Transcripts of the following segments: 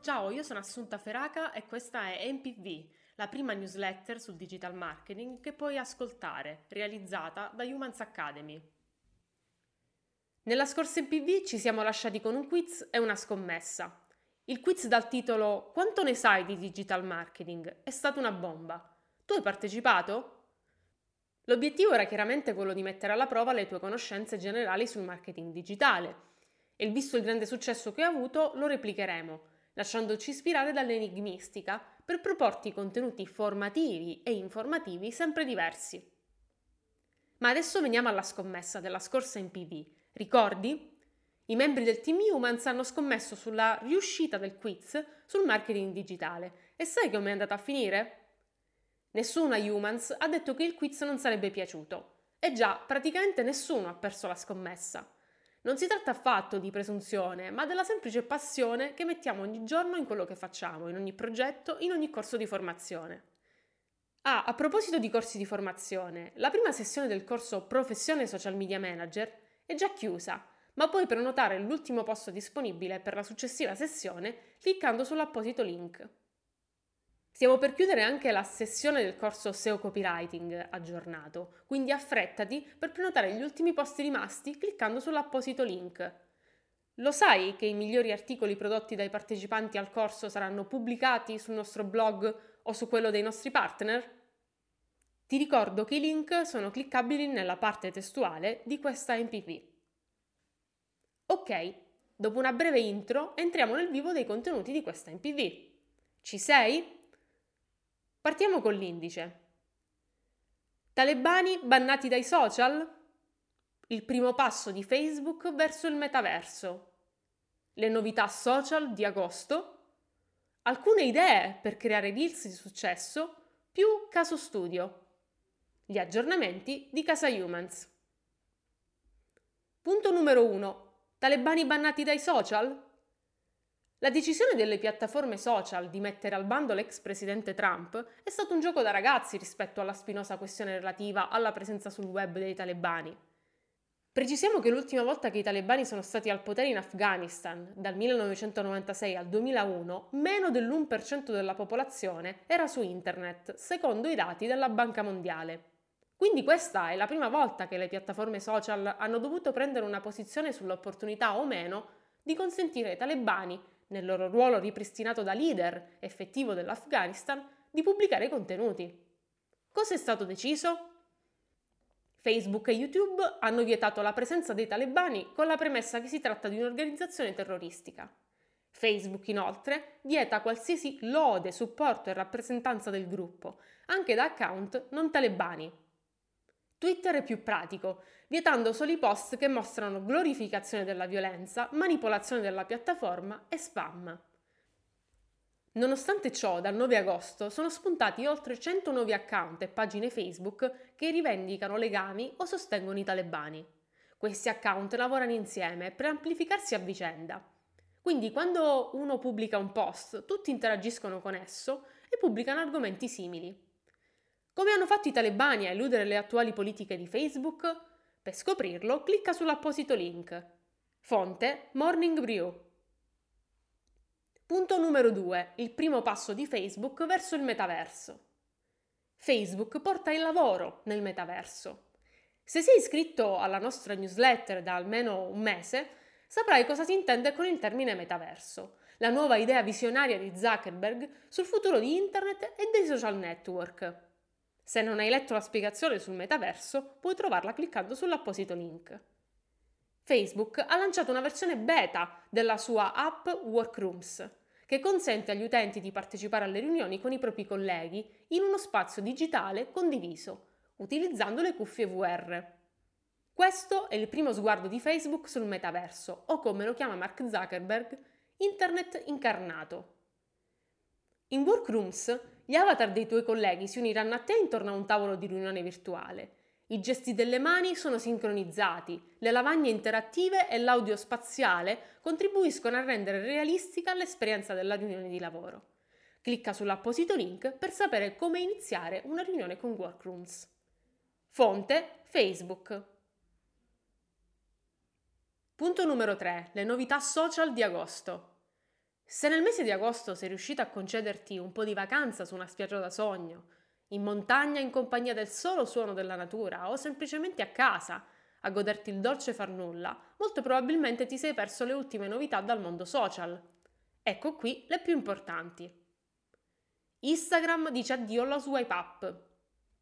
Ciao, io sono Assunta Feraka e questa è MPV, la prima newsletter sul digital marketing che puoi ascoltare, realizzata da Humans Academy. Nella scorsa MPV ci siamo lasciati con un quiz e una scommessa. Il quiz dal titolo "Quanto ne sai di digital marketing?" è stata una bomba. Tu hai partecipato? L'obiettivo era chiaramente quello di mettere alla prova le tue conoscenze generali sul marketing digitale e visto il grande successo che hai avuto lo replicheremo, lasciandoci ispirare dall'enigmistica per proporti contenuti formativi e informativi sempre diversi. Ma adesso veniamo alla scommessa della scorsa MPV. Ricordi? I membri del team Humans hanno scommesso sulla riuscita del quiz sul marketing digitale e sai come è andata a finire? Nessuno a Humans ha detto che il quiz non sarebbe piaciuto. E già, praticamente nessuno ha perso la scommessa. Non si tratta affatto di presunzione, ma della semplice passione che mettiamo ogni giorno in quello che facciamo, in ogni progetto, in ogni corso di formazione. Ah, a proposito di corsi di formazione, la prima sessione del corso Professione Social Media Manager è già chiusa. Ma puoi prenotare l'ultimo posto disponibile per la successiva sessione cliccando sull'apposito link. Stiamo per chiudere anche la sessione del corso SEO Copywriting aggiornato, quindi affrettati per prenotare gli ultimi posti rimasti cliccando sull'apposito link. Lo sai che i migliori articoli prodotti dai partecipanti al corso saranno pubblicati sul nostro blog o su quello dei nostri partner? Ti ricordo che i link sono cliccabili nella parte testuale di questa MPV. Ok, dopo una breve intro entriamo nel vivo dei contenuti di questa MPV. Ci sei? Partiamo con l'indice. Talebani bannati dai social? Il primo passo di Facebook verso il metaverso. Le novità social di agosto? Alcune idee per creare reels di successo più caso studio. Gli aggiornamenti di Casa Humans. Punto numero 1. Talebani bannati dai social? La decisione delle piattaforme social di mettere al bando l'ex presidente Trump è stato un gioco da ragazzi rispetto alla spinosa questione relativa alla presenza sul web dei talebani. Precisiamo che l'ultima volta che i talebani sono stati al potere in Afghanistan, dal 1996 al 2001, meno dell'1% della popolazione era su internet, secondo i dati della Banca Mondiale. Quindi questa è la prima volta che le piattaforme social hanno dovuto prendere una posizione sull'opportunità o meno di consentire ai talebani, nel loro ruolo ripristinato da leader effettivo dell'Afghanistan, di pubblicare contenuti. Cosa è stato deciso? Facebook e YouTube hanno vietato la presenza dei talebani con la premessa che si tratta di un'organizzazione terroristica. Facebook, inoltre, vieta qualsiasi lode, supporto e rappresentanza del gruppo, anche da account non talebani. Twitter è più pratico, vietando solo i post che mostrano glorificazione della violenza, manipolazione della piattaforma e spam. Nonostante ciò, dal 9 agosto sono spuntati oltre 100 nuovi account e pagine Facebook che rivendicano legami o sostengono i talebani. Questi account lavorano insieme per amplificarsi a vicenda. Quindi quando uno pubblica un post, tutti interagiscono con esso e pubblicano argomenti simili. Come hanno fatto i talebani a eludere le attuali politiche di Facebook? Per scoprirlo, clicca sull'apposito link. Fonte: Morning Brew. Punto numero 2. Il primo passo di Facebook verso il metaverso. Facebook porta il lavoro nel metaverso. Se sei iscritto alla nostra newsletter da almeno un mese, saprai cosa si intende con il termine metaverso, la nuova idea visionaria di Zuckerberg sul futuro di Internet e dei social network. Se non hai letto la spiegazione sul metaverso, puoi trovarla cliccando sull'apposito link. Facebook ha lanciato una versione beta della sua app Workrooms, che consente agli utenti di partecipare alle riunioni con i propri colleghi in uno spazio digitale condiviso, utilizzando le cuffie VR. Questo è il primo sguardo di Facebook sul metaverso, o come lo chiama Mark Zuckerberg, Internet incarnato. In Workrooms, gli avatar dei tuoi colleghi si uniranno a te intorno a un tavolo di riunione virtuale. I gesti delle mani sono sincronizzati, le lavagne interattive e l'audio spaziale contribuiscono a rendere realistica l'esperienza della riunione di lavoro. Clicca sull'apposito link per sapere come iniziare una riunione con Workrooms. Fonte: Facebook. Punto numero 3, le novità social di agosto. Se nel mese di agosto sei riuscita a concederti un po' di vacanza su una spiaggia da sogno, in montagna in compagnia del solo suono della natura o semplicemente a casa a goderti il dolce far nulla, molto probabilmente ti sei perso le ultime novità dal mondo social. Ecco qui le più importanti. Instagram dice addio alla swipe up.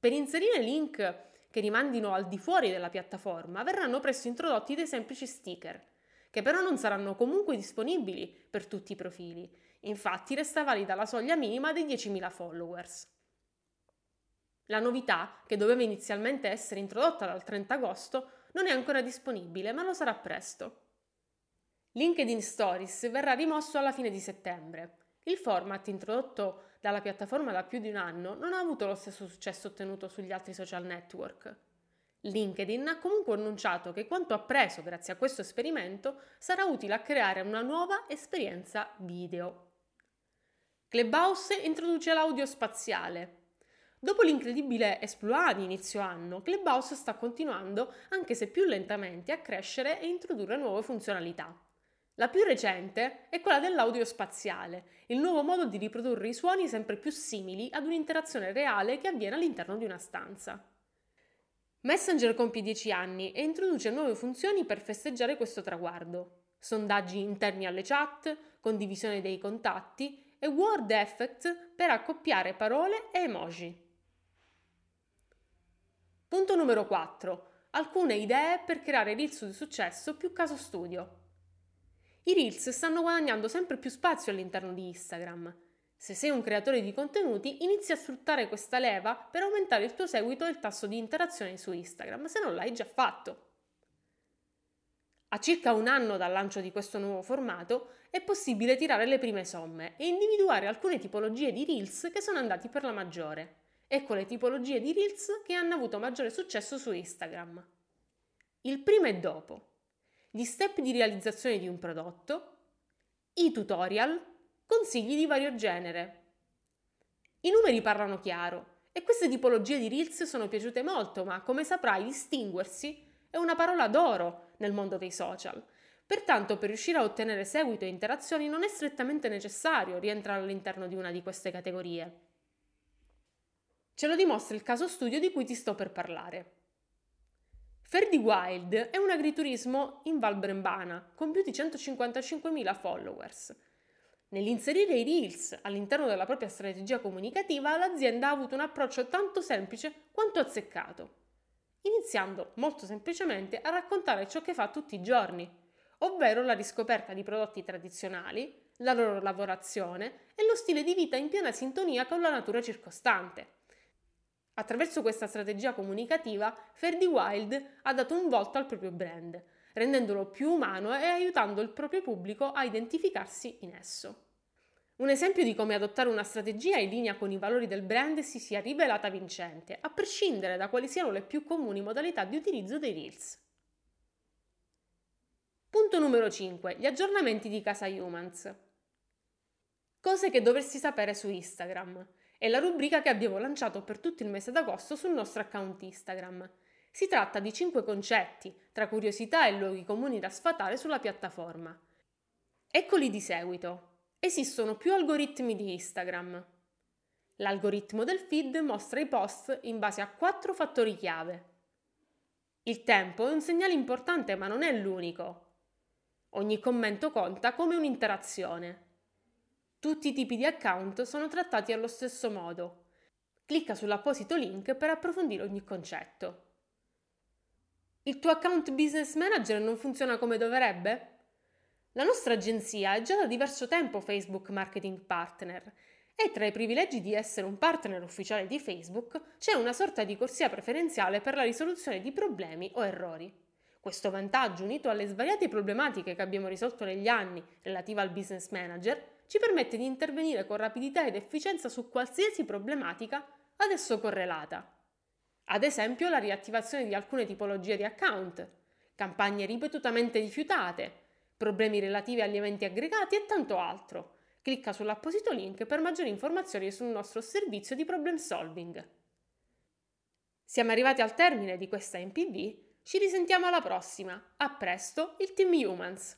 Per inserire link che rimandino al di fuori della piattaforma, verranno presto introdotti dei semplici sticker, che però non saranno comunque disponibili per tutti i profili. Infatti resta valida la soglia minima dei 10.000 followers. La novità, che doveva inizialmente essere introdotta dal 30 agosto, non è ancora disponibile, ma lo sarà presto. LinkedIn Stories verrà rimosso alla fine di settembre. Il format introdotto dalla piattaforma da più di un anno non ha avuto lo stesso successo ottenuto sugli altri social network. LinkedIn ha comunque annunciato che quanto appreso grazie a questo esperimento sarà utile a creare una nuova esperienza video. Clubhouse introduce l'audio spaziale. Dopo l'incredibile exploit di inizio anno, Clubhouse sta continuando, anche se più lentamente, a crescere e introdurre nuove funzionalità. La più recente è quella dell'audio spaziale, il nuovo modo di riprodurre i suoni sempre più simili ad un'interazione reale che avviene all'interno di una stanza. Messenger compie 10 anni e introduce nuove funzioni per festeggiare questo traguardo. Sondaggi interni alle chat, condivisione dei contatti e word effect per accoppiare parole e emoji. Punto numero 4. Alcune idee per creare reels di successo più caso studio. I Reels stanno guadagnando sempre più spazio all'interno di Instagram. Se sei un creatore di contenuti, inizia a sfruttare questa leva per aumentare il tuo seguito e il tasso di interazione su Instagram, se non l'hai già fatto. A circa un anno dal lancio di questo nuovo formato, è possibile tirare le prime somme e individuare alcune tipologie di Reels che sono andati per la maggiore. Ecco le tipologie di Reels che hanno avuto maggiore successo su Instagram. Il primo è dopo. Gli step di realizzazione di un prodotto, i tutorial, consigli di vario genere. I numeri parlano chiaro e queste tipologie di Reels sono piaciute molto, ma come saprai distinguersi è una parola d'oro nel mondo dei social. Pertanto per riuscire a ottenere seguito e interazioni non è strettamente necessario rientrare all'interno di una di queste categorie. Ce lo dimostra il caso studio di cui ti sto per parlare. Ferdi Wild è un agriturismo in Val Brembana, con più di 155.000 followers. Nell'inserire i Reels all'interno della propria strategia comunicativa, l'azienda ha avuto un approccio tanto semplice quanto azzeccato, iniziando molto semplicemente a raccontare ciò che fa tutti i giorni, ovvero la riscoperta di prodotti tradizionali, la loro lavorazione e lo stile di vita in piena sintonia con la natura circostante. Attraverso questa strategia comunicativa, Ferdi Wild ha dato un volto al proprio brand, rendendolo più umano e aiutando il proprio pubblico a identificarsi in esso. Un esempio di come adottare una strategia in linea con i valori del brand si sia rivelata vincente, a prescindere da quali siano le più comuni modalità di utilizzo dei Reels. Punto numero 5. Gli aggiornamenti di casa Humans. Cose che dovresti sapere su Instagram. È la rubrica che abbiamo lanciato per tutto il mese d'agosto sul nostro account Instagram. Si tratta di 5 concetti, tra curiosità e luoghi comuni da sfatare sulla piattaforma. Eccoli di seguito. Esistono più algoritmi di Instagram. L'algoritmo del feed mostra i post in base a 4 fattori chiave. Il tempo è un segnale importante, ma non è l'unico. Ogni commento conta come un'interazione. Tutti i tipi di account sono trattati allo stesso modo. Clicca sull'apposito link per approfondire ogni concetto. Il tuo account Business Manager non funziona come dovrebbe? La nostra agenzia è già da diverso tempo Facebook Marketing Partner e tra i privilegi di essere un partner ufficiale di Facebook c'è una sorta di corsia preferenziale per la risoluzione di problemi o errori. Questo vantaggio, unito alle svariate problematiche che abbiamo risolto negli anni relativa al Business Manager, ci permette di intervenire con rapidità ed efficienza su qualsiasi problematica ad esso correlata. Ad esempio la riattivazione di alcune tipologie di account, campagne ripetutamente rifiutate, problemi relativi agli eventi aggregati e tanto altro. Clicca sull'apposito link per maggiori informazioni sul nostro servizio di problem solving. Siamo arrivati al termine di questa MPV. Ci risentiamo alla prossima. A presto, il Team Humans!